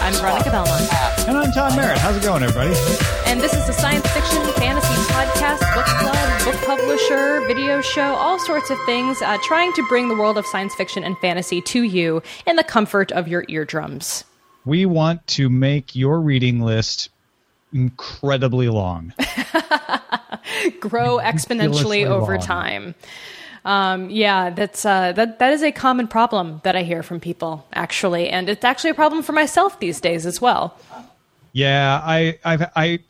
I'm Veronica Belmont. And I'm Tom Merritt. How's it going, everybody? And this is a science fiction, fantasy podcast, book club, book publisher, video show, all sorts of things, trying to bring the world of science fiction and fantasy to you in the comfort of your eardrums. We want to make your reading list incredibly long. Grow exponentially over time. That is a common problem that I hear from people, actually. And it's actually a problem for myself these days as well. Yeah, I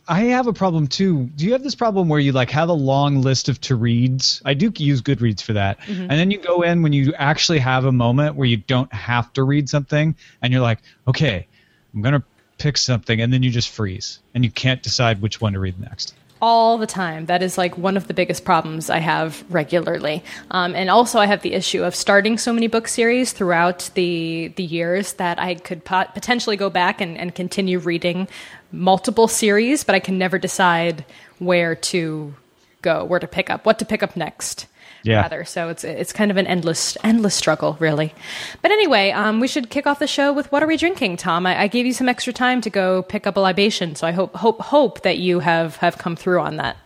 have a problem too. Do you have this problem where you like have a long list of to-reads? I do use Goodreads for that. Mm-hmm. And then you go in when you actually have a moment where you don't have to read something and you're like, okay, I'm going to pick something. And then you just freeze and you can't decide which one to read next. All the time. That is like one of the biggest problems I have regularly. And also I have the issue of starting so many book series throughout the years that I could potentially go back and continue reading multiple series, but I can never decide where to go, where to pick up, what to pick up next. Yeah. Rather. So it's kind of an endless struggle, really. But anyway, we should kick off the show with what are we drinking, Tom? I gave you some extra time to go pick up a libation, so I hope that you have come through on that.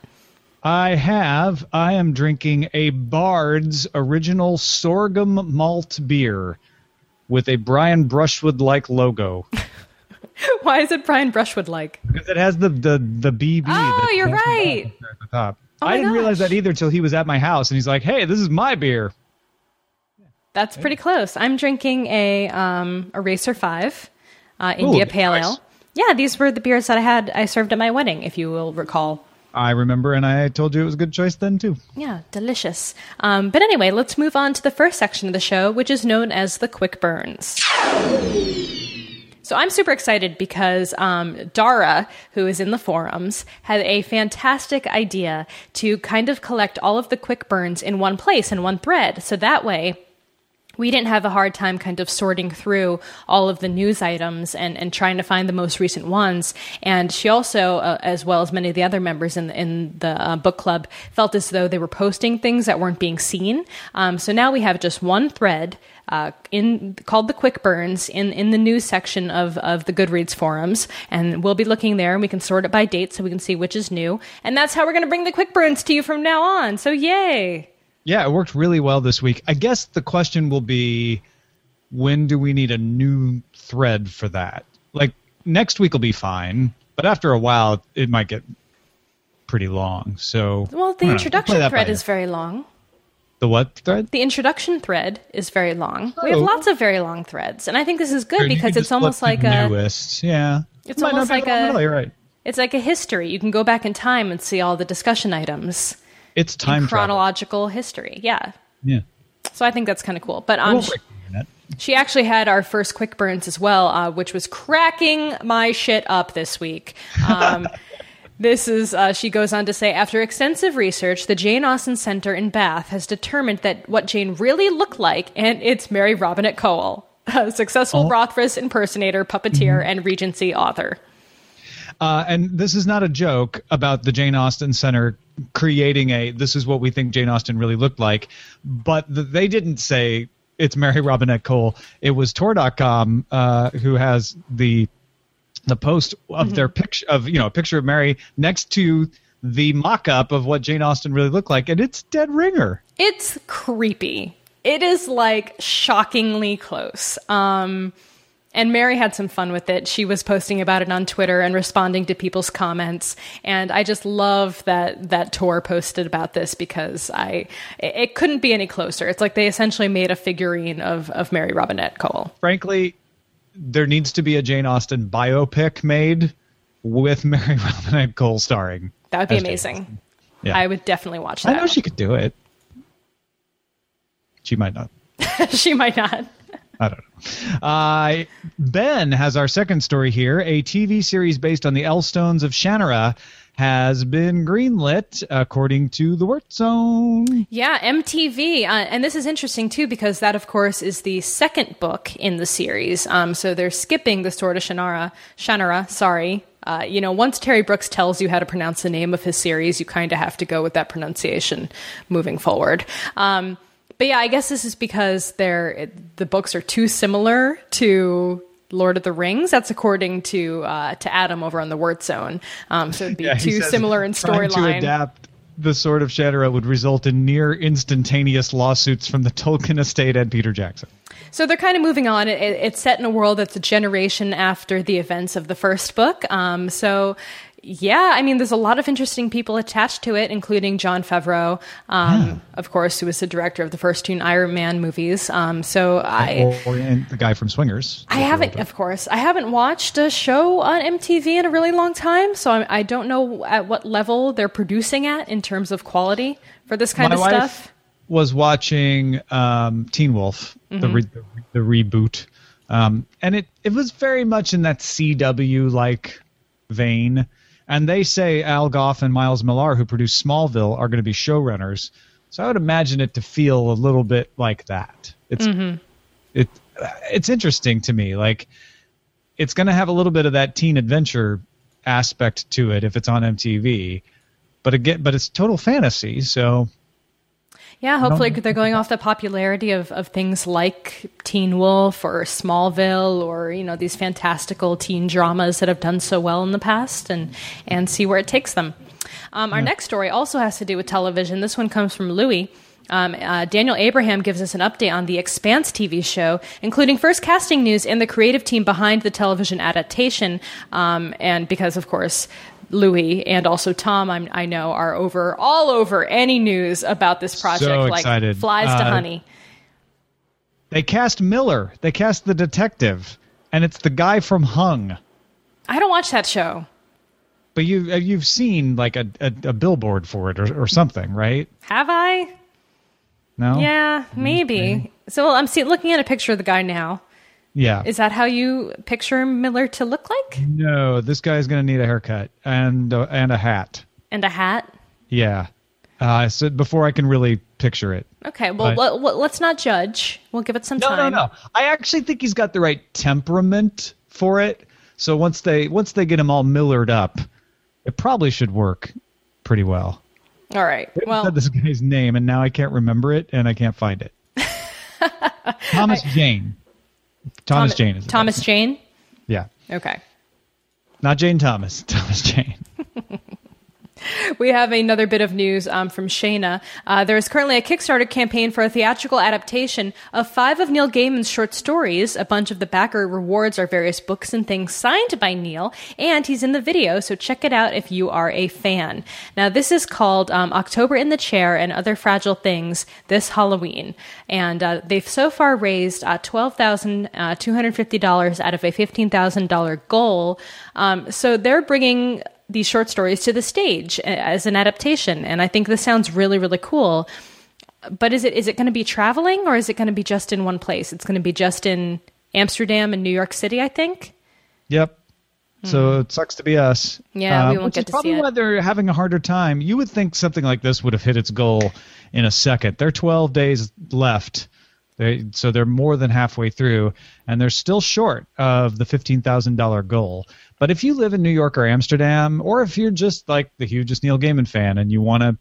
I have. I am drinking a Bard's Original Sorghum Malt Beer with a Brian Brushwood-like logo. Why is it Brian Brushwood-like? Because it has the BB. Oh, you're right. At the top. Oh I didn't realize that either until he was at my house, and he's like, hey, this is my beer. That's pretty close. I'm drinking a Racer 5 India Pale Ale. Yeah, these were the beers that I served at my wedding, if you will recall. I remember, and I told you it was a good choice then, too. Yeah, delicious. But anyway, let's move on to the first section of the show, which is known as the Quick Burns. So I'm super excited because Dara, who is in the forums, had a fantastic idea to kind of collect all of the quick burns in one place, in one thread. So that way, we didn't have a hard time kind of sorting through all of the news items and trying to find the most recent ones. And she also, as well as many of the other members in the book club, felt as though they were posting things that weren't being seen. So now we have just one thread called the Quick Burns in the news section of the Goodreads forums, and we'll be looking there, and we can sort it by date so we can see which is new, and that's how we're going to bring the Quick Burns to you from now on. So yay! Yeah, it worked really well this week. I guess the question will be, when do we need a new thread for that? Like next week will be fine, but after a while it might get pretty long. So the introduction thread is very long. The what thread? The introduction thread is very long. We have lots of very long threads, and I think this is good because it's almost like a newest. Yeah, it's almost like a. It's like a history. You can go back in time and see all the discussion items. It's time chronological history. Yeah. Yeah. So I think that's kind of cool. But she actually had our first quick burns as well, which was cracking my shit up this week. This is, she goes on to say, after extensive research, the Jane Austen Center in Bath has determined that what Jane really looked like, and it's Mary Robinette Kowal, a successful Rothfuss impersonator, puppeteer, mm-hmm. and Regency author. And this is not a joke about the Jane Austen Center creating this is what we think Jane Austen really looked like, but they didn't say it's Mary Robinette Kowal. It was Tor.com who has the post of mm-hmm. their picture of, you know, a picture of Mary next to the mock-up of what Jane Austen really looked like. And it's dead ringer. It's creepy. It is like shockingly close. And Mary had some fun with it. She was posting about it on Twitter and responding to people's comments. And I just love that Tor posted about this because it couldn't be any closer. It's like they essentially made a figurine of Mary Robinette Kowal. Frankly, there needs to be a Jane Austen biopic made with Mary Robinette Kowal starring. That would be amazing. Yeah. I would definitely watch that. I know she could do it. She might not. She might not. I don't know. Ben has our second story here. A TV series based on the Elfstones of Shannara has been greenlit, according to The Wertzone. Yeah, MTV. And this is interesting, too, because that, of course, is the second book in the series. So they're skipping the Sword of Shannara. You know, once Terry Brooks tells you how to pronounce the name of his series, you kind of have to go with that pronunciation moving forward. But yeah, I guess this is because the books are too similar to Lord of the Rings. That's according to Adam over on The Wertzone. So it'd be too similar in storyline. Trying to adapt the Sword of Shannara would result in near instantaneous lawsuits from the Tolkien estate and Peter Jackson. So they're kind of moving on. It's set in a world that's a generation after the events of the first book. So yeah, I mean, there's a lot of interesting people attached to it, including Jon Favreau, of course, who was the director of the first two Iron Man movies. And the guy from Swingers. I haven't watched a show on MTV in a really long time, so I don't know at what level they're producing at in terms of quality for this kind of stuff. Was watching Teen Wolf, the reboot, and it was very much in that CW like vein. And they say Al Goff and Miles Millar, who produced Smallville, are going to be showrunners. So I would imagine it to feel a little bit like that. It's interesting to me. Like, it's going to have a little bit of that teen adventure aspect to it if it's on MTV. But it's total fantasy. So yeah, hopefully they're going off the popularity of things like Teen Wolf or Smallville or, you know, these fantastical teen dramas that have done so well in the past and see where it takes them. Our next story also has to do with television. This one comes from Louis. Daniel Abraham gives us an update on the Expanse TV show, including first casting news and the creative team behind the television adaptation. And because, of course, Louis and also Tom, I know, are all over any news about this project, so like flies to honey. They cast Miller. They cast the detective, and it's the guy from Hung. I don't watch that show. But you've seen like a billboard for it or something, right? Have I? No. Yeah, maybe. So I'm looking at a picture of the guy now. Yeah. Is that how you picture Miller to look like? No, this guy's going to need a haircut and a hat. And a hat? Yeah. So before I can really picture it. Okay, well, let's not judge. We'll give it some time. No. I actually think he's got the right temperament for it. So once they get him all Millered up, it probably should work pretty well. All right. I said this guy's name, and now I can't remember it, and I can't find it. Thomas Jane. Thomas Jane. Is Thomas Jane? Yeah. Okay. Not Jane Thomas. Thomas Jane. We have another bit of news from Shayna. There is currently a Kickstarter campaign for a theatrical adaptation of 5 of Neil Gaiman's short stories. A bunch of the backer rewards are various books and things signed by Neil, and he's in the video, so check it out if you are a fan. Now, this is called October in the Chair and Other Fragile Things This Halloween, and they've so far raised $12,250 out of a $15,000 goal, so they're bringing these short stories to the stage as an adaptation. And I think this sounds really, really cool. But is it going to be traveling, or is it going to be just in one place? It's going to be just in Amsterdam and New York City, I think. Yep. So it sucks to be us. Yeah, we won't get to see it. Which is probably why they're having a harder time. You would think something like this would have hit its goal in a second. There are 12 days left. So they're more than halfway through, and they're still short of the $15,000 goal. But if you live in New York or Amsterdam, or if you're just like the hugest Neil Gaiman fan and you want to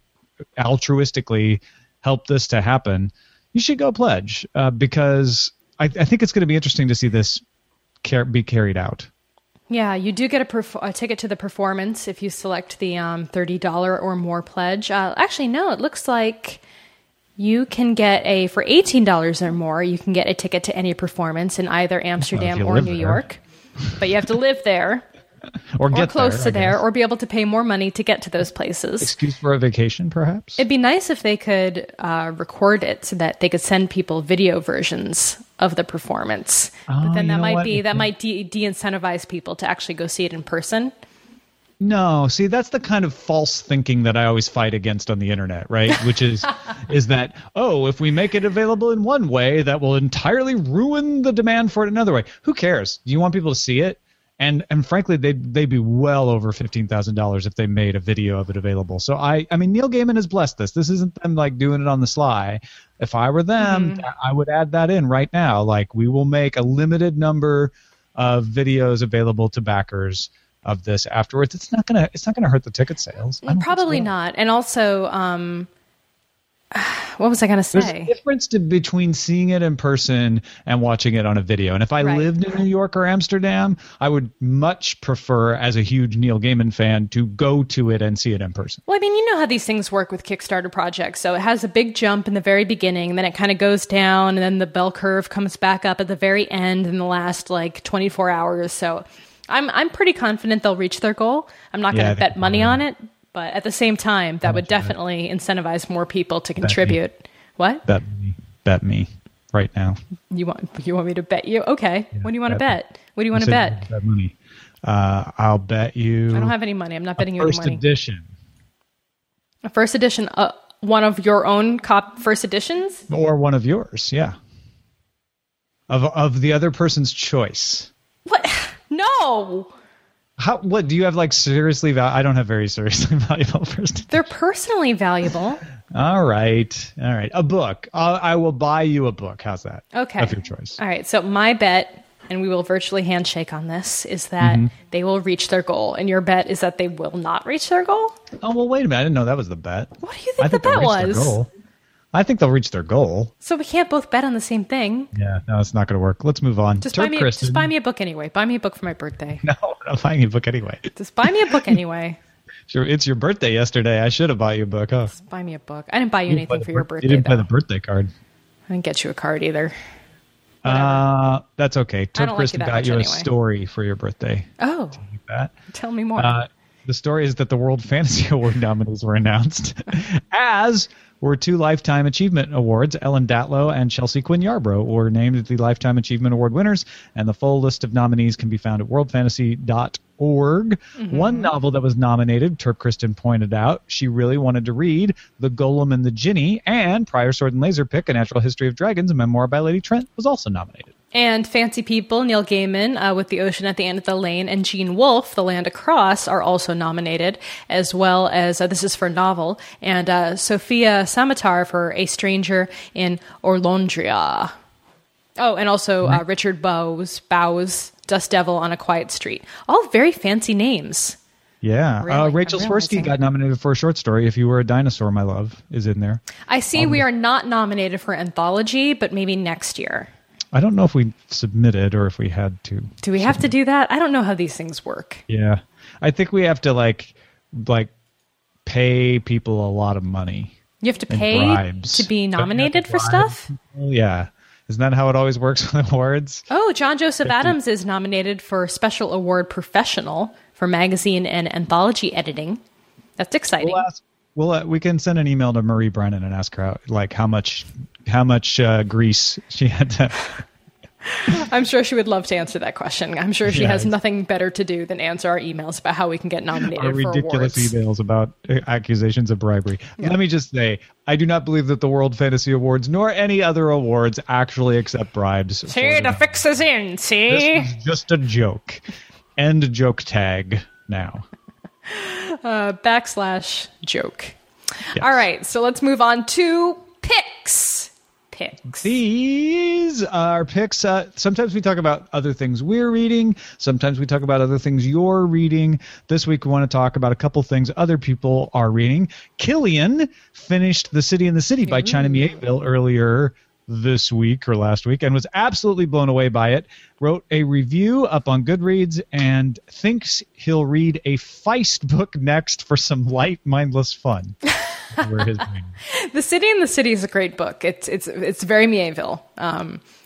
altruistically help this to happen, you should go pledge, because I think it's going to be interesting to see this be carried out. Yeah, you do get a ticket to the performance if you select the $30 or more pledge. Actually, no, it looks like you can get for $18 or more, you can get a ticket to any performance in either Amsterdam or New York. But you have to live there or close to there, or be able to pay more money to get to those places. Excuse for a vacation, perhaps? It'd be nice if they could record it so that they could send people video versions of the performance. But then that might de-incentivize people to actually go see it in person. No, see, that's the kind of false thinking that I always fight against on the internet, right? Which is that, if we make it available in one way, that will entirely ruin the demand for it another way. Who cares? Do you want people to see it? And frankly, they'd be well over $15,000 if they made a video of it available. So I mean, Neil Gaiman has blessed this. This isn't them like doing it on the sly. If I were them, I would add that in right now. Like, we will make a limited number of videos available to backers of this afterwards. It's not gonna hurt the ticket sales. Probably not. And also, what was I going to say? There's a difference between seeing it in person and watching it on a video. And if I lived in New York or Amsterdam, I would much prefer, as a huge Neil Gaiman fan, to go to it and see it in person. Well, I mean, you know how these things work with Kickstarter projects. So it has a big jump in the very beginning, and then it kind of goes down, and then the bell curve comes back up at the very end in the last, 24 hours. So I'm pretty confident they'll reach their goal. I'm not going to bet money on it. But at the same time, that would definitely incentivize more people to contribute. Bet what? Bet me right now. You want me to bet you? Okay. Yeah, what do you want to bet? What do you want to bet? Bet money. I'll bet you. I don't have any money. I'm not betting you any money. A first edition. One of your own first editions? Or one of yours? Yeah. Of the other person's choice. What? No. What do you have? Seriously valuable? I don't have very seriously valuable first. They're personally valuable. All right. A book. I will buy you a book. How's that? Okay. Of your choice. All right. So my bet, and we will virtually handshake on this, is that they will reach their goal. And your bet is that they will not reach their goal? Oh, well, wait a minute. I didn't know that was the bet. What do you think the bet was? I think they'll reach their goal. So we can't both bet on the same thing. Yeah, no, it's not going to work. Let's move on. Just buy me a book anyway. Buy me a book for my birthday. No, I'm not buying you a book anyway. Just buy me a book anyway. Sure, it's your birthday yesterday. I should have bought you a book, huh? Just buy me a book. I didn't buy you anything for your birthday. You didn't buy the birthday card. I didn't get you a card either. That's okay. Terp Kristen got you a story for your birthday. Oh. Tell me more. The story is that the World Fantasy Award nominees were announced as were two Lifetime Achievement Awards. Ellen Datlow and Chelsea Quinn Yarbrough were named the Lifetime Achievement Award winners, and the full list of nominees can be found at worldfantasy.org. One novel that was nominated, Terp Kristen pointed out, she really wanted to read The Golem and the Ginny, and Prior Sword and Laser Pick, A Natural History of Dragons, a memoir by Lady Trent, was also nominated. And Fancy People, Neil Gaiman, with The Ocean at the End of the Lane, and Teen Wolf, The Land Across, are also nominated, as well as, this is for novel, and Sophia Samatar for A Stranger in Orlondria. Oh, and also Richard Bowes, Dust Devil on a Quiet Street. All very fancy names. Yeah. Really, Rachel Swirsky got nominated for a short story, If You Were a Dinosaur, My Love, is in there. I see we are not nominated for anthology, but maybe next year. I don't know if we submitted or if we had to. Do we have to do that? I don't know how these things work. Yeah. I think we have to pay people a lot of money. You have to pay to be nominated for stuff? Yeah. Isn't that how it always works on awards? Oh, John Joseph Adams is nominated for Special Award Professional for magazine and anthology editing. That's exciting. Well, we can send an email to Marie Brennan and ask her how much grease she had to. I'm sure she would love to answer that question. I'm sure she has nothing better to do than answer our emails about how we can get nominated for awards. Ridiculous emails about accusations of bribery. Yeah. Let me just say, I do not believe that the World Fantasy Awards nor any other awards actually accept bribes. See, the fix is in, see? This is just a joke. End joke tag now. /joke. Yes. All right, so let's move on to picks. These are picks. Sometimes we talk about other things we're reading. Sometimes we talk about other things you're reading. This week we want to talk about a couple things other people are reading. Killian finished The City and the City by China Mieville earlier this week or last week and was absolutely blown away by it. Wrote a review up on Goodreads and thinks he'll read a Feist book next for some light, mindless fun. The City and the City is a great book. It's very Mieville,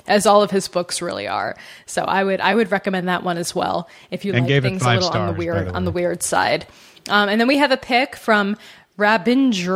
as all of his books really are. So I would recommend that one as well if you like things a little on the weird side. And then we have a pick from Rabindranath,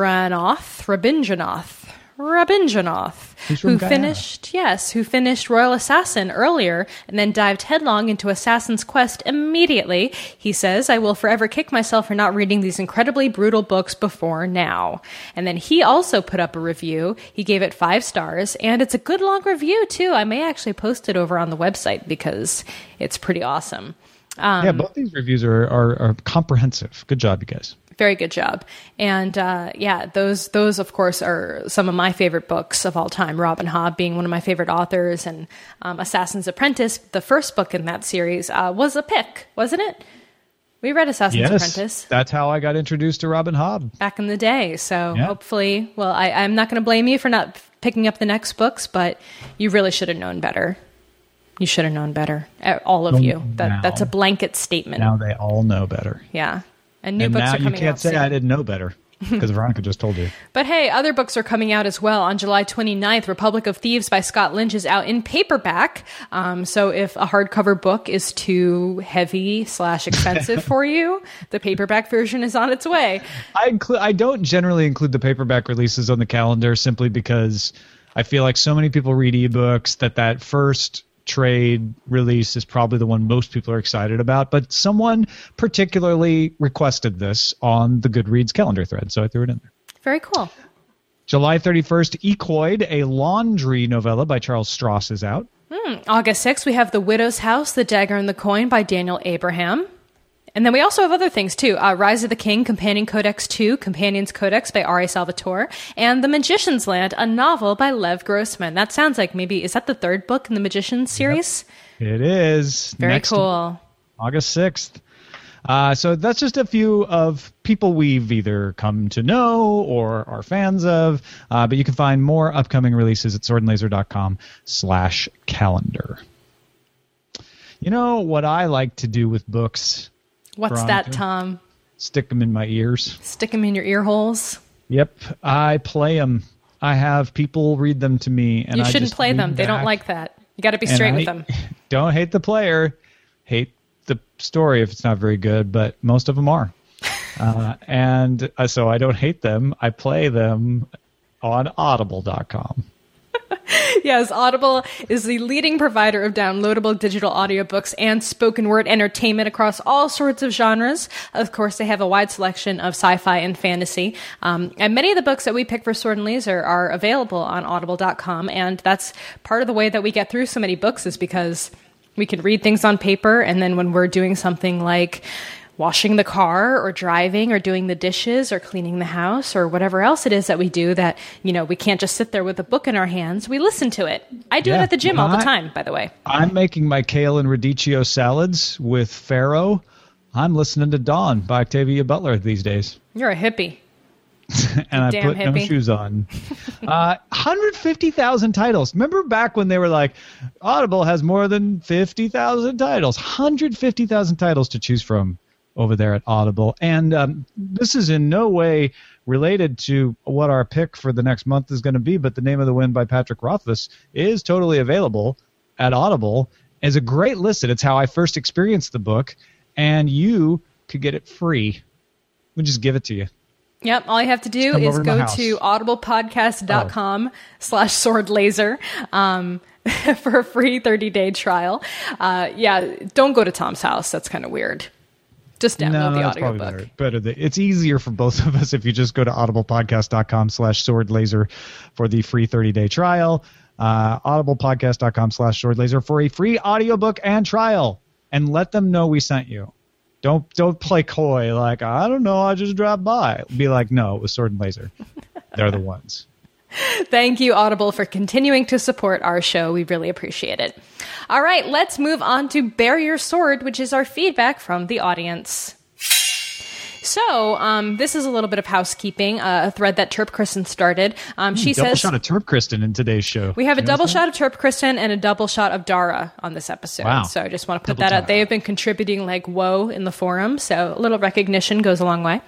who finished Royal Assassin earlier and then dived headlong into Assassin's Quest immediately. He says, I will forever kick myself for not reading these incredibly brutal books before now. And then he also put up a review. He gave it 5 stars, and it's a good long review too. I may actually post it over on the website because it's pretty awesome. Yeah, both these reviews are comprehensive. Good job, you guys. Very good job. And yeah, those of course are some of my favorite books of all time. Robin Hobb being one of my favorite authors, and Assassin's Apprentice, the first book in that series, was a pick, wasn't it? We read Assassin's Apprentice. That's how I got introduced to Robin Hobb. Back in the day. So yeah. Hopefully, well, I'm not going to blame you for not picking up the next books, but you really should have known better. You should have known better. All of you. That's a blanket statement. Now they all know better. Yeah. And new books are coming out. You can't say I didn't know better because Veronica just told you. But hey, other books are coming out as well. On July 29th, Republic of Thieves by Scott Lynch is out in paperback. So if a hardcover book is too heavy / expensive for you, the paperback version is on its way. I don't generally include the paperback releases on the calendar simply because I feel like so many people read ebooks that first trade release is probably the one most people are excited about, but someone particularly requested this on the Goodreads calendar thread, so I threw it in there. Very cool. July 31st, Ecoid, a laundry novella by Charles Stross is out. August 6th, we have The Widow's House, The Dagger and the Coin by Daniel Abraham. And then we also have other things, too. Rise of the King, Companion Codex 2, Companions Codex by R.A. Salvatore, and The Magician's Land, a novel by Lev Grossman. That sounds like maybe, is that the third book in the Magician's series? Yep, it is. Very next cool. August 6th. So that's just a few of people we've either come to know or are fans of, but you can find more upcoming releases at swordandlaser.com/calendar. You know what I like to do with books? What's Veronica? That, Tom? Stick them in my ears. Stick them in your ear holes? Yep. I play them. I have people read them to me. And you shouldn't play them. They don't like that. You got to be straight with them. Don't hate the player. Hate the story if it's not very good, but most of them are. So I don't hate them. I play them on Audible.com. Yes, Audible is the leading provider of downloadable digital audiobooks and spoken word entertainment across all sorts of genres. Of course, they have a wide selection of sci-fi and fantasy. And many of the books that we pick for Sword and Laser are available on audible.com. And that's part of the way that we get through so many books is because we can read things on paper. And then when we're doing something like washing the car or driving or doing the dishes or cleaning the house or whatever else it is that we do that, you know, we can't just sit there with a book in our hands. We listen to it. I do it at the gym all the time, by the way. I'm making my kale and radicchio salads with farro. I'm listening to Dawn by Octavia Butler these days. You're a hippie. And damn, I put hippie. No shoes on. 150,000 titles. Remember back when they were like, Audible has more than 50,000 titles. 150,000 titles to choose from over there at Audible. And this is in no way related to what our pick for the next month is going to be, but The Name of the Wind by Patrick Rothfuss is totally available at Audible as a great listen. It's how I first experienced the book, and you could get it free. We just give it to you. Yep. All you have to do is go to audiblepodcast.com /swordlaser for a free 30-day trial. Yeah, don't go to Tom's house. That's kind of weird. Just download the audiobook. Better. It's easier for both of us if you just go to audiblepodcast.com /swordlaser for the free 30-day trial. Audiblepodcast.com /swordlaser for a free audiobook and trial. And let them know we sent you. Don't play coy like, I don't know, I just dropped by. Be like, no, it was Sword and Laser. They're the ones. Thank you, Audible, for continuing to support our show. We really appreciate it. All right, let's move on to Bear Your Sword, which is our feedback from the audience. So this is a little bit of housekeeping, a thread that Terp Kristen started. She double says... double shot of Terp Kristen in today's show. We have a double shot of Terp Kristen and a double shot of Dara on this episode. Wow. So I just want to put that out. They have been contributing like whoa in the forum, so a little recognition goes a long way.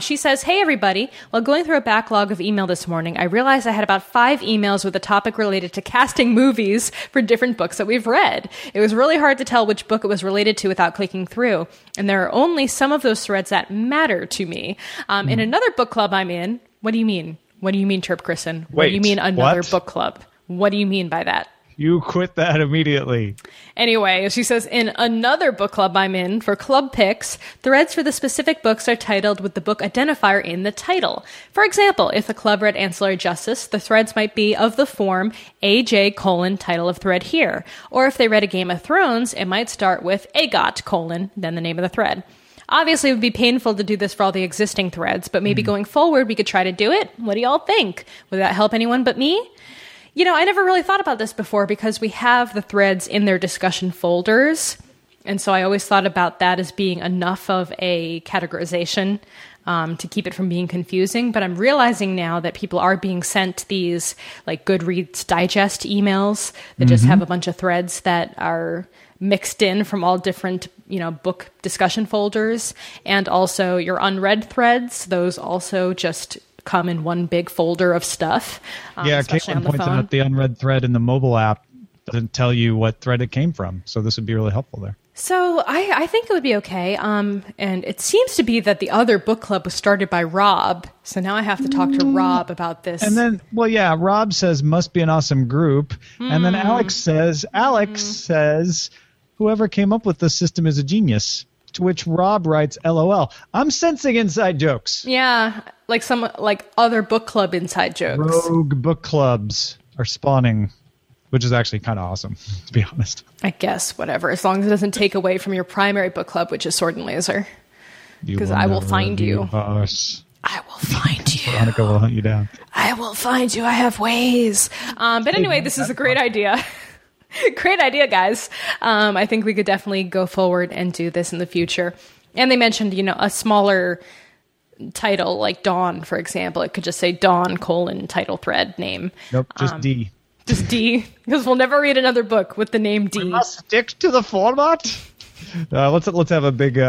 She says, hey, everybody. While going through a backlog of email this morning, I realized I had about 5 emails with a topic related to casting movies for different books that we've read. It was really hard to tell which book it was related to without clicking through, and there are only some of those threads that matter to me. In another book club I'm in. What do you mean? What do you mean, Terp Kristen? What do you mean another book club? What do you mean by that? You quit that immediately. Anyway, she says, in another book club I'm in for club picks, threads for the specific books are titled with the book identifier in the title. For example, if the club read Ancillary Justice, the threads might be of the form AJ : title of thread here. Or if they read a Game of Thrones, it might start with AGOT : then the name of the thread. Obviously, it would be painful to do this for all the existing threads, but maybe going forward, we could try to do it. What do y'all think? Would that help anyone but me? You know, I never really thought about this before because we have the threads in their discussion folders. And so I always thought about that as being enough of a categorization to keep it from being confusing. But I'm realizing now that people are being sent these like Goodreads Digest emails that just have a bunch of threads that are mixed in from all different, you know, book discussion folders, and also your unread threads. Those also just come in one big folder of stuff. Yeah, Caitlin pointed out the unread thread in the mobile app doesn't tell you what thread it came from. So this would be really helpful there. So I think it would be okay. And it seems to be that the other book club was started by Rob. So now I have to talk to Rob about this. And then, well, yeah, Rob says, must be an awesome group. And then Alex says... whoever came up with this system is a genius. To which Rob writes, LOL. I'm sensing inside jokes. Yeah, like some other book club inside jokes. Rogue book clubs are spawning, which is actually kind of awesome, to be honest. I guess, whatever. As long as it doesn't take away from your primary book club, which is Sword and Laser. Because I will find you. I will find you. Veronica will hunt you down. I will find you. I have ways. But anyway, this is a great idea. Great idea, guys. I think we could definitely go forward and do this in the future. And they mentioned, you know, a smaller title like Dawn, for example. It could just say Dawn : title thread name. Nope, just D. Just D, because we'll never read another book with the name D. We must stick to the format. Let's have a big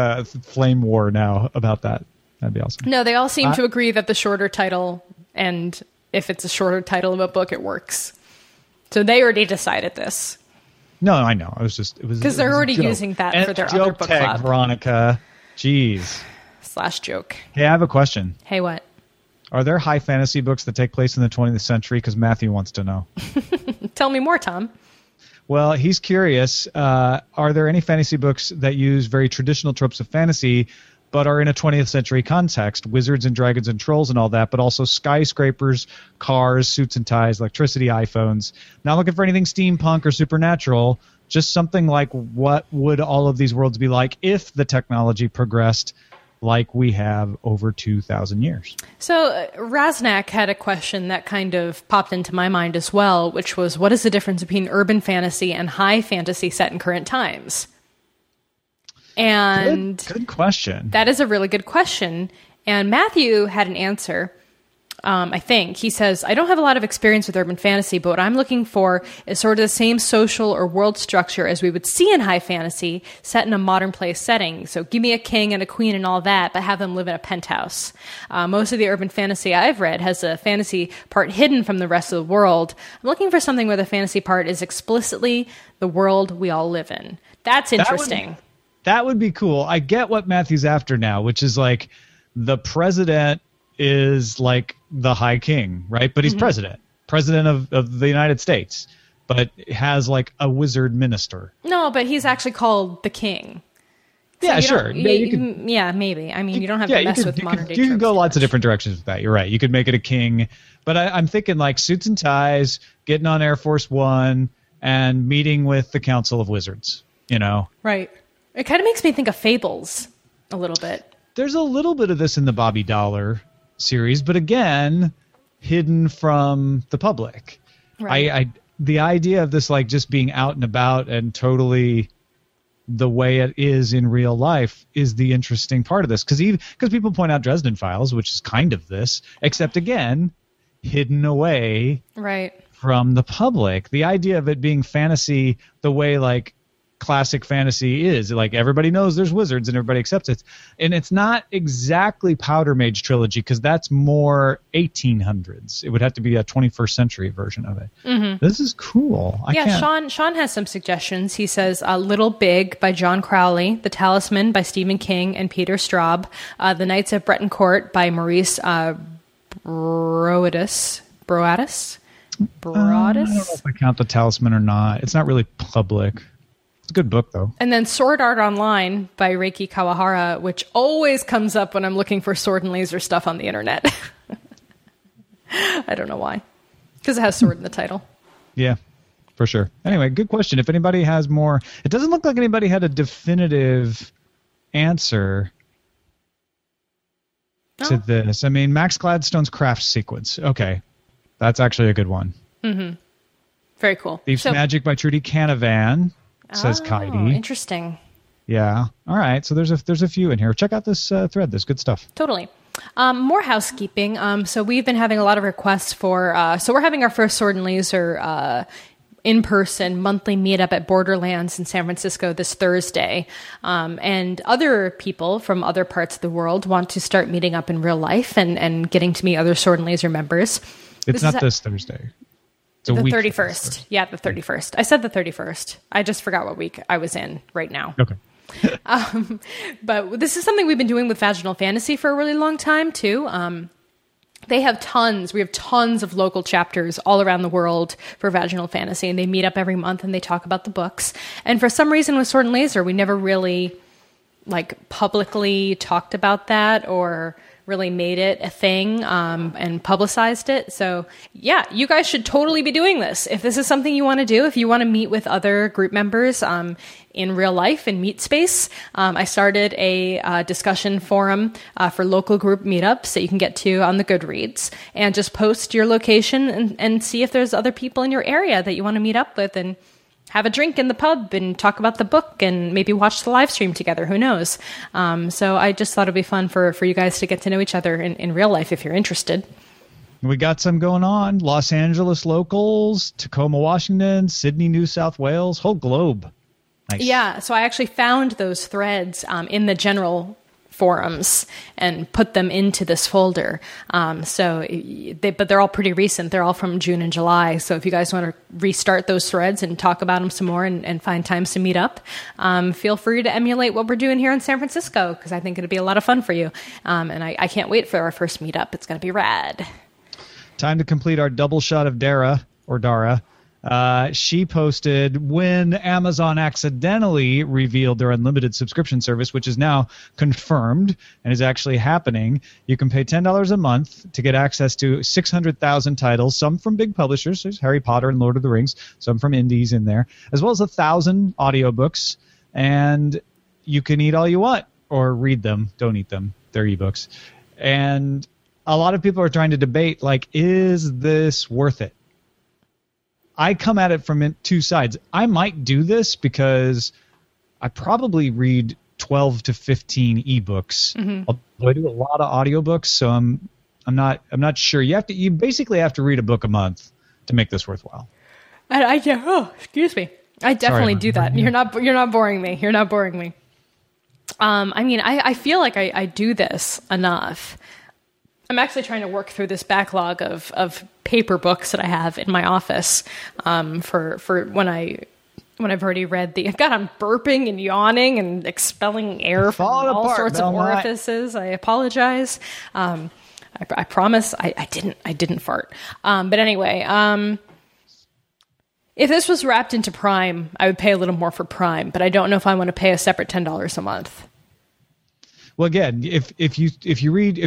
flame war now about that. That'd be awesome. No, they all seem to agree that the shorter title, and if it's a shorter title of a book, it works. So they already decided this. No, I know. I was just because they're already using that and for their other book club. Veronica, jeez. /joke. Hey, I have a question. Hey, what? Are there high fantasy books that take place in the 20th century? Because Matthew wants to know. Tell me more, Tom. Well, he's curious. Are there any fantasy books that use very traditional tropes of fantasy, but are in a 20th century context? Wizards and dragons and trolls and all that, but also skyscrapers, cars, suits and ties, electricity, iPhones. Not looking for anything steampunk or supernatural, just something like what would all of these worlds be like if the technology progressed like we have over 2,000 years. So Raznak had a question that kind of popped into my mind as well, which was, what is the difference between urban fantasy and high fantasy set in current times? And good question. That is a really good question. And Matthew had an answer, I think. He says, I don't have a lot of experience with urban fantasy, but what I'm looking for is sort of the same social or world structure as we would see in high fantasy set in a modern place setting. So give me a king and a queen and all that, but have them live in a penthouse. Most of the urban fantasy I've read has a fantasy part hidden from the rest of the world. I'm looking for something where the fantasy part is explicitly the world we all live in. That's interesting. That would be cool. I get what Matthew's after now, which is like the president is like the high king, right? But he's president of the United States, but has like a wizard minister. No, but he's actually called the king. So yeah, sure. Maybe. I mean, you don't have to mess with modern day. You can go lots of different directions with that. You're right. You could make it a king. But I'm thinking like suits and ties, getting on Air Force One, and meeting with the Council of Wizards, you know? Right. It kind of makes me think of Fables a little bit. There's a little bit of this in the Bobby Dollar series, but again, hidden from the public. Right. The idea of this like just being out and about and totally the way it is in real life is the interesting part of this. Because people point out Dresden Files, which is kind of this, except again, hidden away from the public. The idea of it being fantasy the way like classic fantasy is, like everybody knows there's wizards and everybody accepts it, and it's not exactly Powder Mage Trilogy because that's more 1800s. It would have to be a 21st century version of it. This is cool. Sean has some suggestions. He says Little Big by John Crowley, The Talisman by Stephen King and Peter Straub, The Knights of Breton Court by Maurice Broadus broadest. I don't know if I count The Talisman or not. It's not really public. It's a good book, though. And then Sword Art Online by Reiki Kawahara, which always comes up when I'm looking for sword and laser stuff on the internet. I don't know why. Because it has sword in the title. Yeah, for sure. Anyway, good question. If anybody has more... It doesn't look like anybody had a definitive answer to this. I mean, Max Gladstone's Craft Sequence. Okay. That's actually a good one. Mm-hmm. Very cool. Thief's Magic by Trudy Canavan, says Kaidi. Interesting. Yeah. All right. So there's a few in here. Check out this thread. There's good stuff. Totally. More housekeeping. So we've been having a lot of requests for... so we're having our first Sword and Laser in-person monthly meetup at Borderlands in San Francisco this Thursday. And other people from other parts of the world want to start meeting up in real life and getting to meet other Sword and Laser members. It's not this Thursday. It's the 31st. Yeah, the 31st. I said the 31st. I just forgot what week I was in right now. Okay. But this is something we've been doing with Vaginal Fantasy for a really long time, too. They have tons. We have tons of local chapters all around the world for Vaginal Fantasy, and they meet up every month and they talk about the books. And for some reason with Sword and Laser, we never really like publicly talked about that or really made it a thing and publicized it. So yeah, you guys should totally be doing this. If this is something you want to do, if you want to meet with other group members in real life in meet space, I started a discussion forum for local group meetups that you can get to on the Goodreads, and just post your location and see if there's other people in your area that you want to meet up with and have a drink in the pub and talk about the book and maybe watch the live stream together. Who knows? So I just thought it'd be fun for you guys to get to know each other in real life if you're interested. We got some going on. Los Angeles locals, Tacoma, Washington, Sydney, New South Wales, whole globe. Nice. Yeah. So I actually found those threads in the general forums and put them into this folder. But they're all pretty recent. They're all from June and July. So if you guys want to restart those threads and talk about them some more and find times to meet up, feel free to emulate what we're doing here in San Francisco, because I think it'll be a lot of fun for you. And I can't wait for our first meetup. It's going to be rad. Time to complete our double shot of Dara. She posted when Amazon accidentally revealed their unlimited subscription service, which is now confirmed and is actually happening. You can pay $10 a month to get access to 600,000 titles, some from big publishers. There's Harry Potter and Lord of the Rings, some from indies in there, as well as 1,000 audiobooks. And you can eat all you want or read them. Don't eat them. They're ebooks. And a lot of people are trying to debate, like, is this worth it? I come at it from two sides. I might do this because I probably read 12 to 15 ebooks. Mm-hmm. I do a lot of audiobooks, so I'm not sure. You basically have to read a book a month to make this worthwhile. I definitely do that. You're not boring me. You're not boring me. I mean, I feel like I do this enough. I'm actually trying to work through this backlog of paper books that I have in my office for when I've already read the... God, I'm burping and yawning and expelling air from all sorts of orifices. I apologize. I promise I didn't fart. But anyway, if this was wrapped into Prime, I would pay a little more for Prime, but I don't know if I want to pay a separate $10 a month. Well, again, if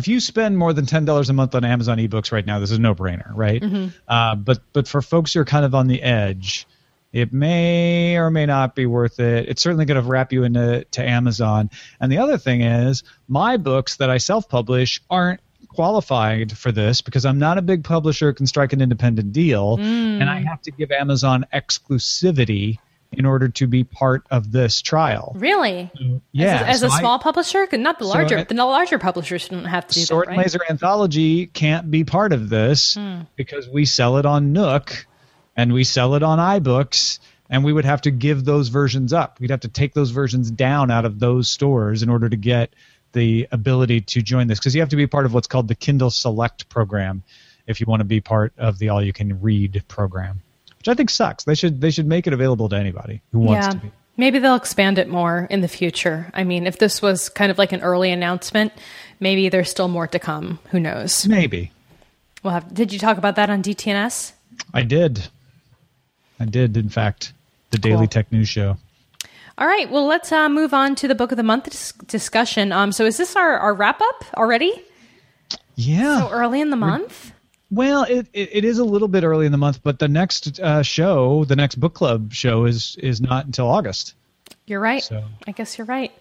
you spend more than $10 a month on Amazon eBooks right now, this is a no-brainer, right? Mm-hmm. But for folks who are kind of on the edge, it may or may not be worth it. It's certainly going to wrap you into Amazon. And the other thing is, my books that I self-publish aren't qualified for this because I'm not a big publisher who can strike an independent deal, and I have to give Amazon exclusivity in order to be part of this trial. Really? So, yeah. As a small publisher? Not the larger. The larger publishers don't have to do Sword that, right? Sword and Laser Anthology can't be part of this because we sell it on Nook and we sell it on iBooks, and we would have to give those versions up. We'd have to take those versions down out of those stores in order to get the ability to join this, because you have to be part of what's called the Kindle Select program if you want to be part of the all-you-can-read program, which I think sucks. They should make it available to anybody who wants to be. Maybe they'll expand it more in the future. I mean, if this was kind of like an early announcement, maybe there's still more to come. Who knows? Maybe. Did you talk about that on DTNS? I did, in fact, the Daily Tech News Show. All right. Well, let's move on to the Book of the Month discussion. So is this our wrap-up already? Yeah. So early in the month? Well, it is a little bit early in the month, but the next show, the next book club show is not until August. You're right. So, I guess you're right.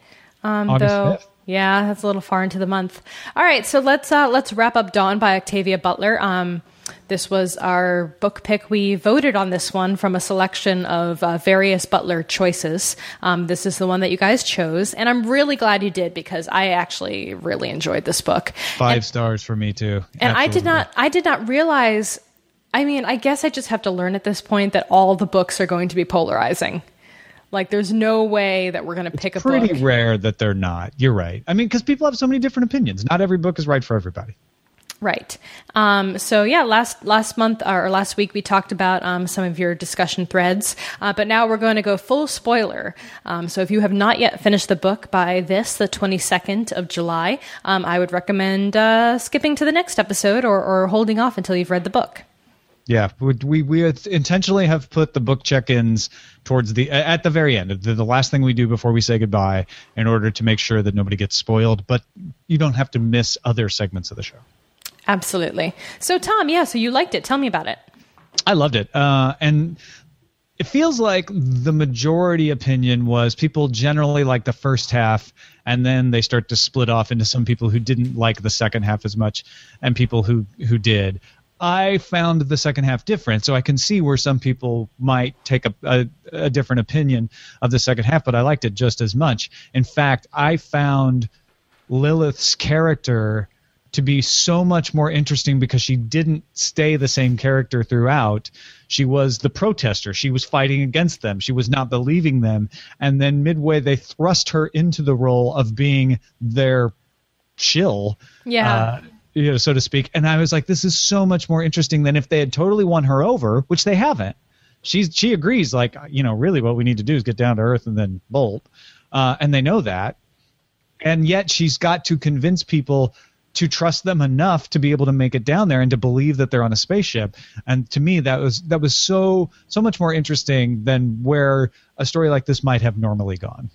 August 5th. Yeah, that's a little far into the month. All right. So let's wrap up Dawn by Octavia Butler. This was our book pick. We voted on this one from a selection of various Butler choices. This is the one that you guys chose, and I'm really glad you did because I actually really enjoyed this book. Five stars for me too. And absolutely. I did not realize. I mean, I guess I just have to learn at this point that all the books are going to be polarizing. Like, there's no way that we're going to pick a book. It's pretty rare that they're not. You're right. I mean, because people have so many different opinions. Not every book is right for everybody. Right. So yeah, last week we talked about some of your discussion threads, but now we're going to go full spoiler. So if you have not yet finished the book by the 22nd of July, I would recommend skipping to the next episode or holding off until you've read the book. Yeah, we intentionally have put the book check-ins towards at the very end, the last thing we do before we say goodbye, in order to make sure that nobody gets spoiled, but you don't have to miss other segments of the show. Absolutely. So, Tom, so you liked it. Tell me about it. I loved it. And it feels like the majority opinion was people generally like the first half, and then they start to split off into some people who didn't like the second half as much and people who did. I found the second half different, so I can see where some people might take a different opinion of the second half, but I liked it just as much. In fact, I found Lilith's character to be so much more interesting because she didn't stay the same character throughout. She was the protester. She was fighting against them. She was not believing them. And then midway, they thrust her into the role of being their shill, so to speak. And I was like, this is so much more interesting than if they had totally won her over, which they haven't. She agrees, like, really what we need to do is get down to earth and then bolt. And they know that. And yet she's got to convince people to trust them enough to be able to make it down there and to believe that they're on a spaceship. And to me, that was so much more interesting than where a story like this might have normally gone.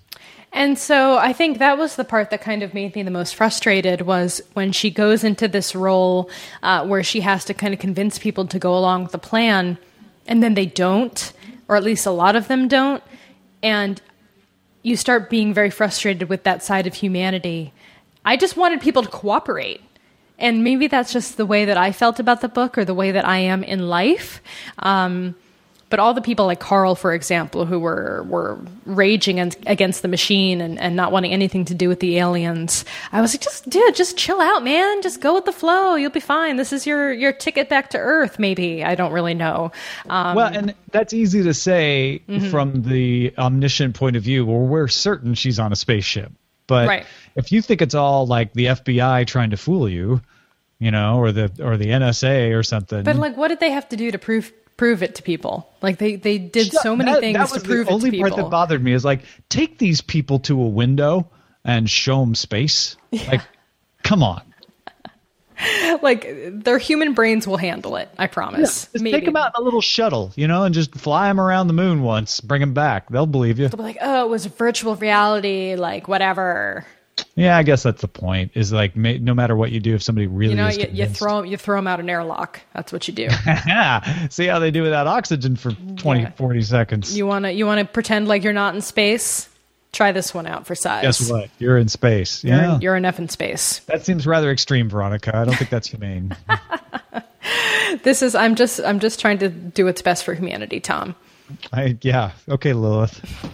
And so I think that was the part that kind of made me the most frustrated, was when she goes into this role where she has to kind of convince people to go along with the plan, and then they don't, or at least a lot of them don't. And you start being very frustrated with that side of humanity. I just wanted people to cooperate. And maybe that's just the way that I felt about the book, or the way that I am in life. But all the people like Carl, for example, who were raging against the machine and not wanting anything to do with the aliens, I was like, just chill out, man. Just go with the flow. You'll be fine. This is your ticket back to Earth, maybe. I don't really know. Well, and that's easy to say from the omniscient point of view, where we're certain she's on a spaceship. But if you think it's all like the FBI trying to fool you, or the NSA or something. But like, what did they have to do to prove it to people? Like they did so many things to prove it to people. That was the only part that bothered me, is like, take these people to a window and show them space. Yeah. Like, come on. Like, their human brains will handle it. I promise. Yeah, just take them out in a little shuttle, and just fly them around the moon once, bring them back. They'll believe you. They'll be like, oh, it was virtual reality, like whatever. Yeah, I guess that's the point, is like, no matter what you do, if somebody really is convinced. You throw them out an airlock. That's what you do. See how they do without oxygen for 40 seconds. You want to pretend like you're not in space? Try this one out for size. Guess what? You're in space. Yeah. You're enough in space. That seems rather extreme, Veronica. I don't think that's humane. I'm just trying to do what's best for humanity, Tom. Okay, Lilith.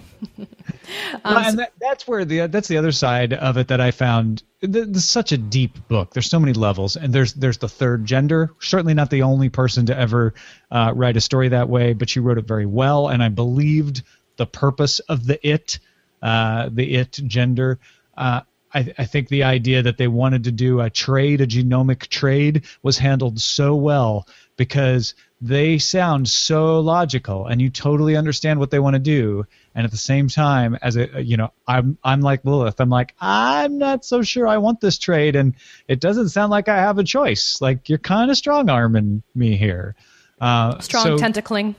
And that's where that's the other side of it that I found. This is such a deep book. There's so many levels, and there's the third gender. Certainly not the only person to ever write a story that way, but she wrote it very well, and I believed the purpose of the gender. I think the idea that they wanted to do a genomic trade, was handled so well because they sound so logical and you totally understand what they want to do. And at the same time, as I'm like Lilith, I'm like, I'm not so sure I want this trade, and it doesn't sound like I have a choice. Like, you're kind of strong-arming me here. Strong tentacling.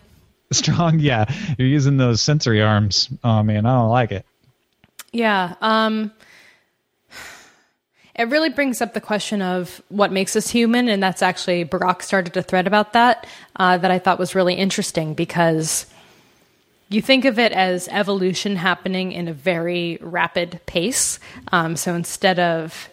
Strong, yeah. You're using those sensory arms. Oh, man, I don't like it. Yeah. It really brings up the question of what makes us human, and that's actually, Barack started a thread about that that I thought was really interesting, because you think of it as evolution happening in a very rapid pace. So instead of...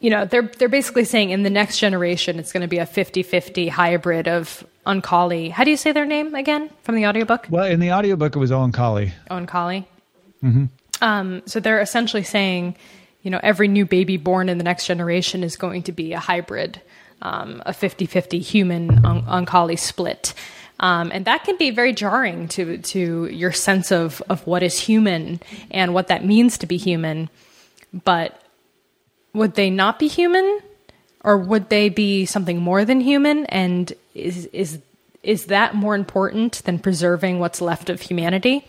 You know, they're basically saying in the next generation, it's going to be a 50-50 hybrid of Onkali. How do you say their name again from the audiobook? Well, in the audiobook, it was Onkali. Onkali. Mm-hmm. So they're essentially saying, you know, every new baby born in the next generation is going to be a hybrid, a 50-50 human Onkali split. And that can be very jarring to your sense of what is human and what that means to be human. But... would they not be human, or would they be something more than human? And is that more important than preserving what's left of humanity?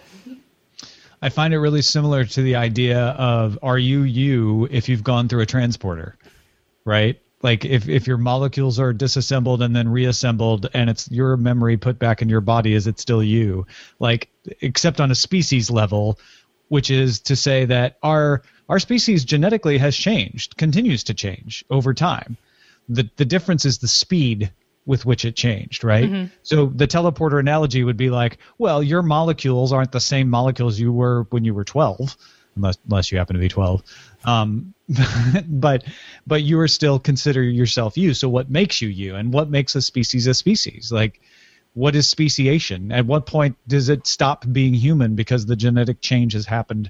I find it really similar to the idea of, are you you if you've gone through a transporter, right? Like if your molecules are disassembled and then reassembled, and it's your memory put back in your body, is it still you? Like, except on a species level, which is to say that our species genetically has changed, continues to change over time. The difference is the speed with which it changed, right? Mm-hmm. So the teleporter analogy would be like, well, your molecules aren't the same molecules you were when you were 12, unless you happen to be 12. But you are still, consider yourself you. So what makes you you, and what makes a species a species? Like, what is speciation? At what point does it stop being human because the genetic change has happened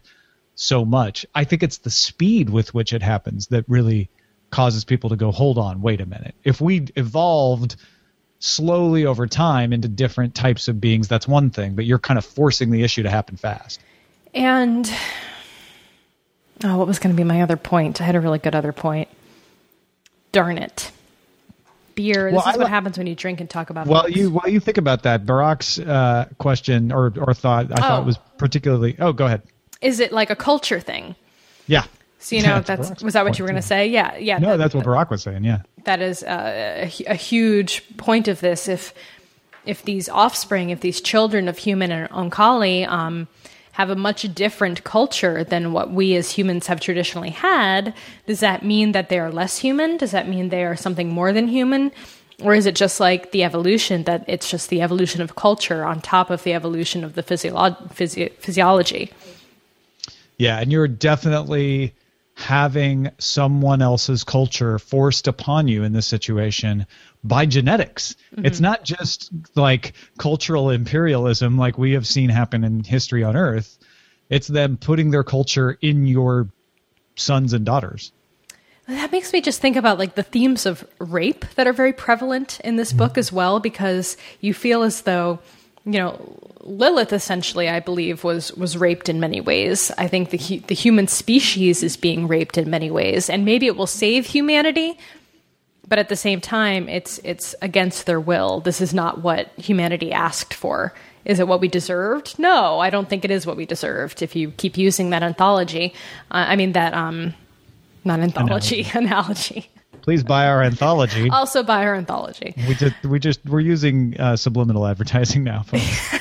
so much? I think it's the speed with which it happens that really causes people to go, hold on, wait a minute. If we evolved slowly over time into different types of beings, that's one thing, but you're kind of forcing the issue to happen fast. And what was going to be my other point? I had a really good other point. Darn it. Beer. This is what happens when you drink and talk about. Well, while you think about that, Barack's question or thought, I thought was particularly. Oh, go ahead. Is it like a culture thing? Yeah. So, you know, was that what you were going to say? Yeah. Yeah. No, that's what Barack was saying. Yeah. That is a huge point of this. If these offspring, if these children of human and Onkali have a much different culture than what we as humans have traditionally had, does that mean that they are less human? Does that mean they are something more than human? Or is it just like the evolution, that it's just the evolution of culture on top of the evolution of the physiology? Yeah, and you're definitely having someone else's culture forced upon you in this situation by genetics. Mm-hmm. It's not just like cultural imperialism like we have seen happen in history on Earth. It's them putting their culture in your sons and daughters. That makes me just think about like the themes of rape that are very prevalent in this book as well, because you feel as though, you know, Lilith essentially, I believe, was raped in many ways. I think the human species is being raped in many ways, and maybe it will save humanity, but at the same time, it's against their will. This is not what humanity asked for. Is it what we deserved? No, I don't think it is what we deserved. If you keep using that anthology, analogy. Please buy our anthology. Also buy our anthology. We're using subliminal advertising now, folks.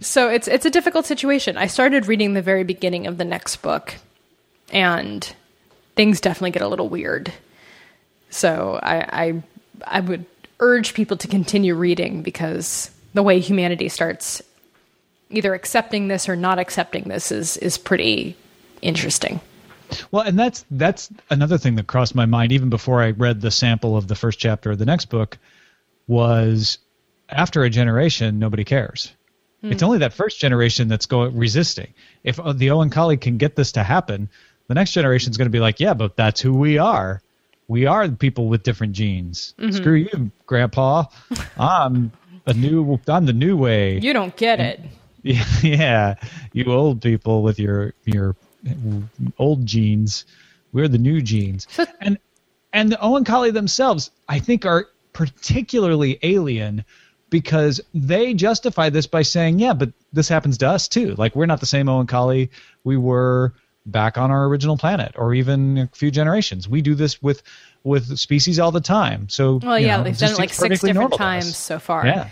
So it's a difficult situation. I started reading the very beginning of the next book, and things definitely get a little weird. So I would urge people to continue reading, because the way humanity starts either accepting this or not accepting this is pretty interesting. Well, and that's another thing that crossed my mind even before I read the sample of the first chapter of the next book, was after a generation, nobody cares. Mm. It's only that first generation that's resisting. If the Onkali can get this to happen, the next generation is going to be like, yeah, but that's who we are. We are people with different genes. Mm-hmm. Screw you, Grandpa. I'm the new way. You don't get it. Yeah, you old people with your old genes, we're the new genes. And the Onkali themselves, I think, are particularly alien, because they justify this by saying, yeah, but this happens to us too. Like, we're not the same Onkali we were back on our original planet, or even a few generations. We do this with species all the time. So they've done it like 6 different times so far. Yeah.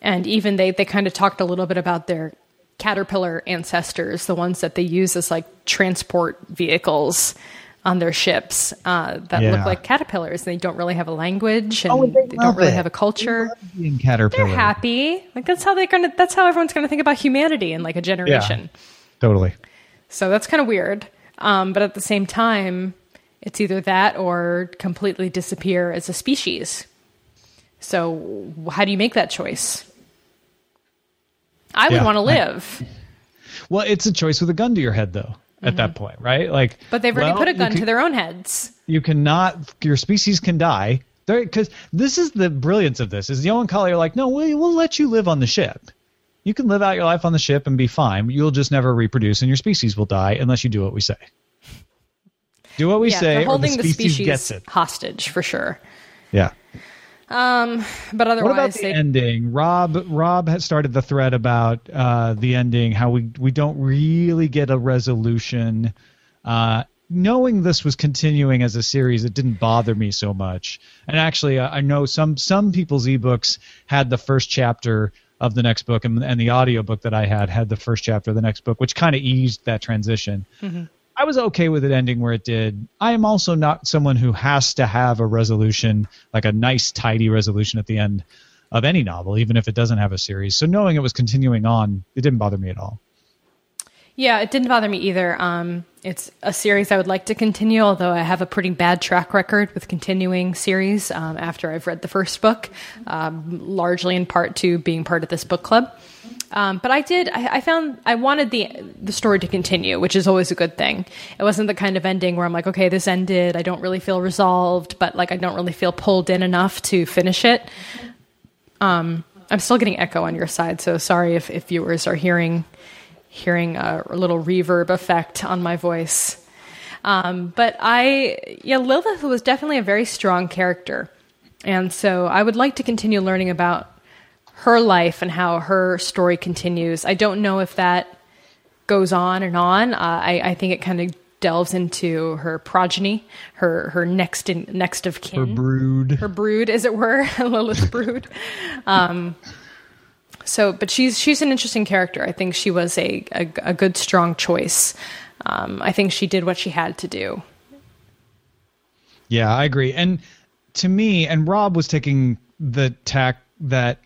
And even they kind of talked a little bit about their caterpillar ancestors, the ones that they use as like transport vehicles on their ships that look like caterpillars, and they don't really have a language, and they don't really have a culture. They're happy. Like that's how everyone's gonna think about humanity in like a generation. Yeah, totally. So that's kind of weird. But at the same time, it's either that or completely disappear as a species. So how do you make that choice? I would want to live. Well, it's a choice with a gun to your head, though. At that point, right? Like, but they've already put a gun to their own heads. You cannot, your species can die. Because this is the brilliance of this, is Yeo and Kali are like, no, we'll let you live on the ship. You can live out your life on the ship and be fine. You'll just never reproduce, and your species will die unless you do what we say. Do what we say, they're holding or the species gets it. Hostage, for sure. Yeah. But otherwise, what about the ending? Rob has started the thread about the ending, how we don't really get a resolution. Knowing this was continuing as a series, it didn't bother me so much. And actually, I know some people's ebooks had the first chapter of the next book, and the audiobook that I had the first chapter of the next book, which kind of eased that transition. Mm-hmm. I was okay with it ending where it did. I am also not someone who has to have a resolution, like a nice, tidy resolution at the end of any novel, even if it doesn't have a series. So knowing it was continuing on, it didn't bother me at all. Yeah, it didn't bother me either. It's a series I would like to continue, although I have a pretty bad track record with continuing series after I've read the first book, largely in part to being part of this book club. But I wanted the story to continue, which is always a good thing. It wasn't the kind of ending where I'm like, okay, this ended. I don't really feel resolved, but like I don't really feel pulled in enough to finish it. I'm still getting echo on your side, so sorry if viewers are hearing a little reverb effect on my voice. But Lilith was definitely a very strong character. And so I would like to continue learning about her life and how her story continues. I don't know if that goes on and on. I think it kind of delves into her progeny, her next of kin. Her brood, as it were, Lilith's brood. But she's an interesting character. I think she was a good, strong choice. I think she did what she had to do. Yeah, I agree. And to me, and Rob was taking the tack that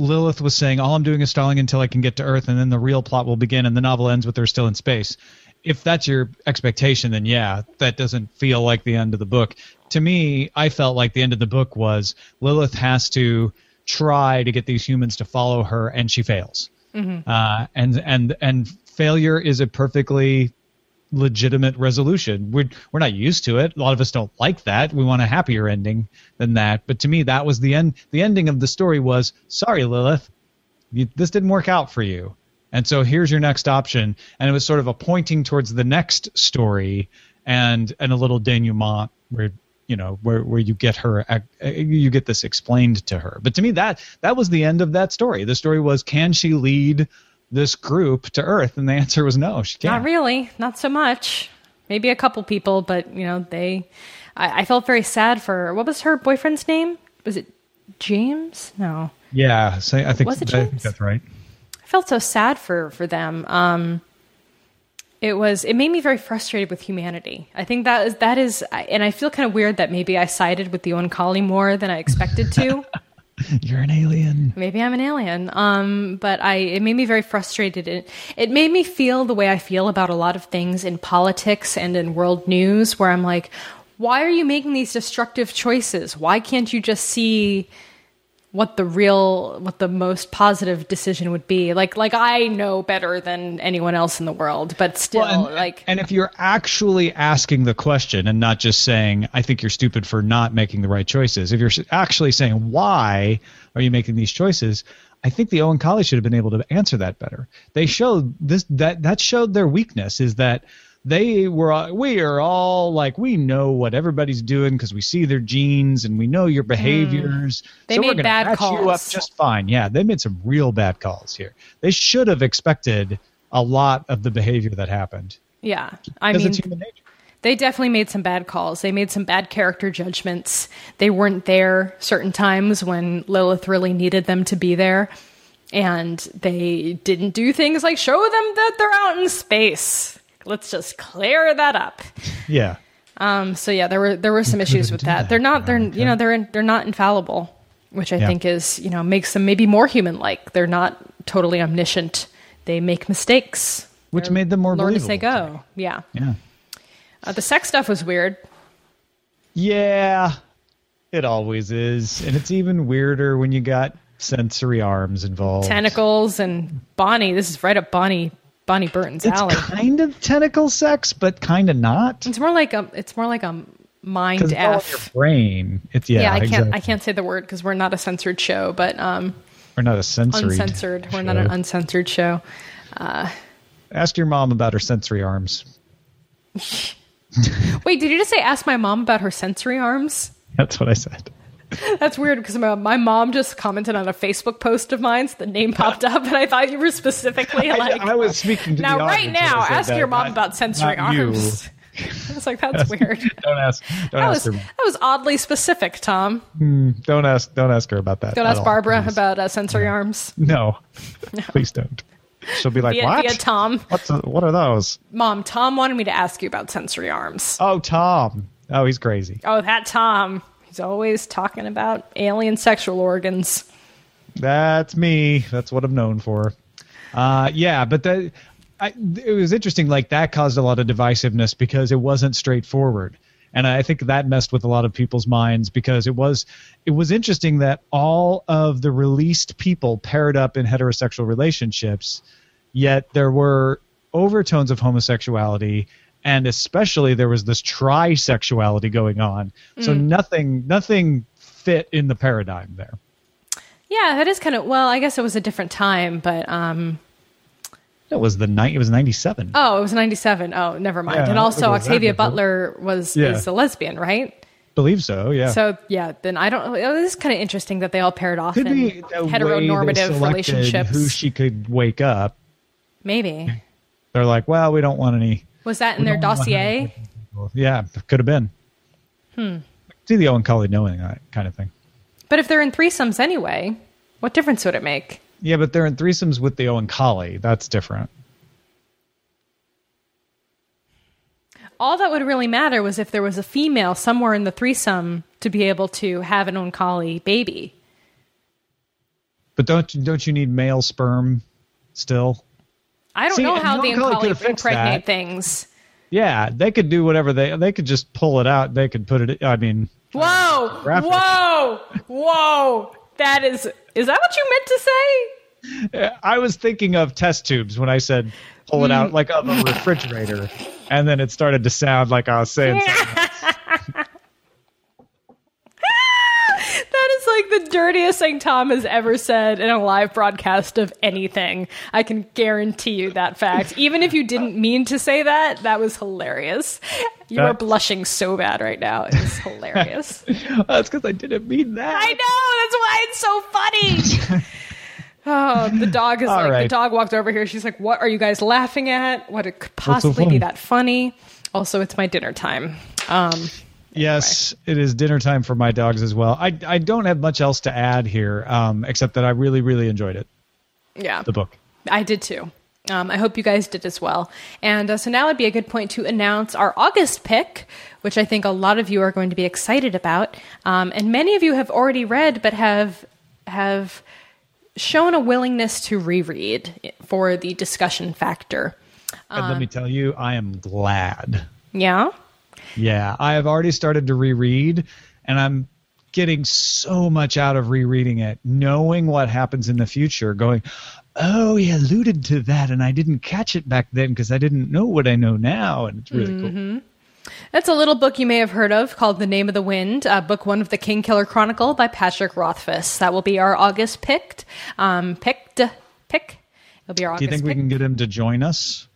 Lilith was saying, all I'm doing is stalling until I can get to Earth, and then the real plot will begin, and the novel ends with her still in space. If that's your expectation, then yeah, that doesn't feel like the end of the book. To me, I felt like the end of the book was Lilith has to try to get these humans to follow her, and she fails. Mm-hmm. And failure is a perfectly legitimate resolution. We're not used to it. A lot of us don't like that. We want a happier ending than that. But to me, that was the end. The ending of the story was, sorry, Lilith, this didn't work out for you. And so here's your next option. And it was sort of a pointing towards the next story and a little denouement where you get her, you get this explained to her. But to me, that was the end of that story. The story was, can she lead this group to Earth? And the answer was no, she can't. Not really, not so much. Maybe a couple people, but I felt very sad for her. What was her boyfriend's name? Was it James? No. Yeah, I think that's right. I felt so sad for them. It made me very frustrated with humanity. I think that is, and I feel kind of weird that maybe I sided with the Yeo and Kali more than I expected to. You're an alien. Maybe I'm an alien. But it made me very frustrated. It made me feel the way I feel about a lot of things in politics and in world news, where I'm like, why are you making these destructive choices? Why can't you just see what the most positive decision would be? Like I know better than anyone else in the world, but still, and if you're actually asking the question and not just saying, I think you're stupid for not making the right choices, if you're actually saying, why are you making these choices? I think the Yeo and Kali should have been able to answer that better. They showed this, that showed their weakness, is that we are all like, we know what everybody's doing because we see their genes and we know your behaviors. They so made we're gonna bad calls. You up just fine. Yeah, they made some real bad calls here. They should have expected a lot of the behavior that happened. Yeah. I mean, it's human nature. They definitely made some bad calls. They made some bad character judgments. They weren't there certain times when Lilith really needed them to be there. And they didn't do things like show them that they're out in space. Let's just clear that up. Yeah. So yeah, there were some issues with that. They're not, they're not infallible, which I think is, makes them maybe more human-like. They're not totally omniscient. They make mistakes. Which made them more believable. Learn as they go. Yeah. Yeah. The sex stuff was weird. Yeah, it always is. And it's even weirder when you got sensory arms involved. Tentacles and Bonnie. This is right up Bonnie Burton's alley. It's kind of tentacle sex, but kind of not. It's more like a mind F. It's all in your brain. I can't say the word because we're not a censored show, but we're not a censored. Uncensored. Show. We're not an uncensored show. Ask your mom about her sensory arms. Wait, did you just say ask my mom about her sensory arms? That's what I said. That's weird because my mom just commented on a Facebook post of mine, so the name popped up, and I thought you were specifically like... I was speaking to the audience. Now, ask your mom about sensory arms. I was like, that's weird. Don't ask her. That was oddly specific, Tom. Don't ask her about that. Don't ask Barbara about sensory arms. No. Please don't. She'll be like, what? Yeah, Tom. What are those? Mom, Tom wanted me to ask you about sensory arms. Oh, Tom. Oh, he's crazy. Oh, that Tom. He's always talking about alien sexual organs. That's me. That's what I'm known for. It was interesting. Like, that caused a lot of divisiveness because it wasn't straightforward. And I think that messed with a lot of people's minds because it was interesting that all of the released people paired up in heterosexual relationships, yet there were overtones of homosexuality, and especially there was this trisexuality going on. So nothing fit in the paradigm there. Yeah, that is kind of, well, I guess it was a different time, but... It was 97. Oh, it was 97. Oh, never mind. Yeah, and also Octavia Butler is a lesbian, right? Believe so, yeah. So, yeah, then I don't... This is kind of interesting that they all paired off in heteronormative relationships. Who she could wake up. Maybe. They're like, well, we don't want any... Was that in their dossier? Yeah, could have been. Theo and Cully knowing that kind of thing. But if they're in threesomes anyway, what difference would it make? Yeah, but they're in threesomes with Theo and Cully. That's different. All that would really matter was if there was a female somewhere in the threesome to be able to have an Oncali baby. But don't you need male sperm still? I don't know how the Oncali impregnate things. Yeah, they could do whatever they could just pull it out. They could put it. I mean, whoa! That is that what you meant to say? I was thinking of test tubes when I said pull it out like of a refrigerator, and then it started to sound like I was saying something else. That is like the dirtiest thing Tom has ever said in a live broadcast of anything. I can guarantee you that fact. Even if you didn't mean to say that, that was hilarious. You are blushing so bad right now. It's hilarious. Well, that's because I didn't mean that. I know. That's why it's so funny. Oh, the dog is like, right. The dog walked over here. She's like, what are you guys laughing at? What it could possibly be that funny? Also, it's my dinner time. Yes, it is dinner time for my dogs as well. I don't have much else to add here, except that I really, really enjoyed it. Yeah. The book. I did too. I hope you guys did as well. And so now would be a good point to announce our August pick, which I think a lot of you are going to be excited about. And many of you have already read but have shown a willingness to reread for the discussion factor. And let me tell you, I am glad. Yeah? Yeah, I have already started to reread, and I'm getting so much out of rereading it, knowing what happens in the future, going... oh, he alluded to that, and I didn't catch it back then because I didn't know what I know now, and it's really cool. That's a little book you may have heard of called The Name of the Wind, book one of the Kingkiller Chronicle by Patrick Rothfuss. That will be our August pick. It'll be our August pick. Do you think we can get him to join us?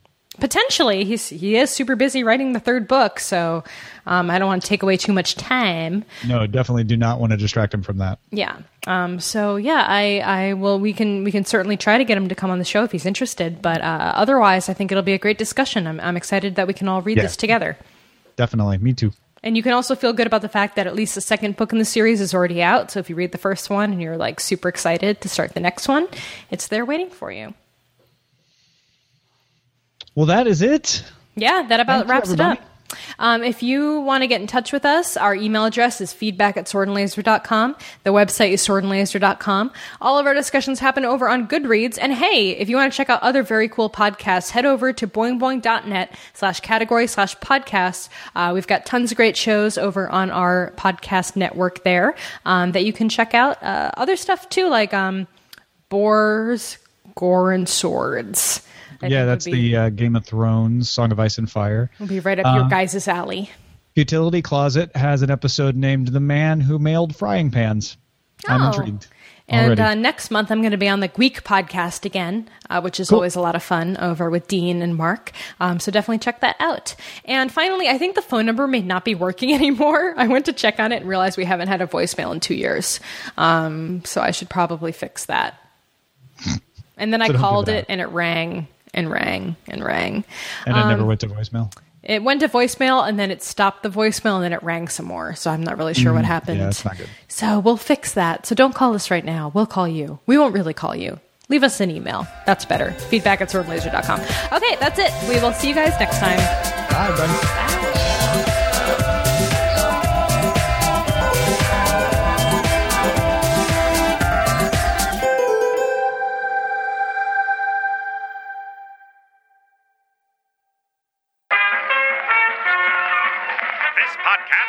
potentially he is super busy writing the third book, so I don't want to take away too much time. No, definitely do not want to distract him from that. Yeah. So yeah, I will. We can certainly try to get him to come on the show if he's interested. But otherwise, I think it'll be a great discussion. I'm excited that we can all read this together. Definitely, me too. And you can also feel good about the fact that at least the second book in the series is already out. So if you read the first one and you're like super excited to start the next one, it's there waiting for you. Well, that is it. Yeah, that about wraps it up. If you want to get in touch with us, our email address is feedback@swordandlaser.com. The website is swordandlaser.com. All of our discussions happen over on Goodreads. And hey, if you want to check out other very cool podcasts, head over to boingboing.net/category/podcasts. We've got tons of great shows over on our podcast network there that you can check out. Other stuff too, like Boars, Gore, and Swords. Yeah, that's the Game of Thrones, Song of Ice and Fire. We'll be right up your guys' alley. Futility Closet has an episode named The Man Who Mailed Frying Pans. Oh. I'm intrigued. And next month, I'm going to be on the Gweek podcast again, which is always a lot of fun over with Dean and Mark. So definitely check that out. And finally, I think the phone number may not be working anymore. I went to check on it and realized we haven't had a voicemail in 2 years. So I should probably fix that. And then I called it and it rang. And rang and rang. And it never went to voicemail? It went to voicemail and then it stopped the voicemail and then it rang some more. So I'm not really sure what happened. Yeah, that's not good. So we'll fix that. So don't call us right now. We'll call you. We won't really call you. Leave us an email. That's better. Feedback@swordandlaser.com. Okay, that's it. We will see you guys next time. Bye, buddy. Bye.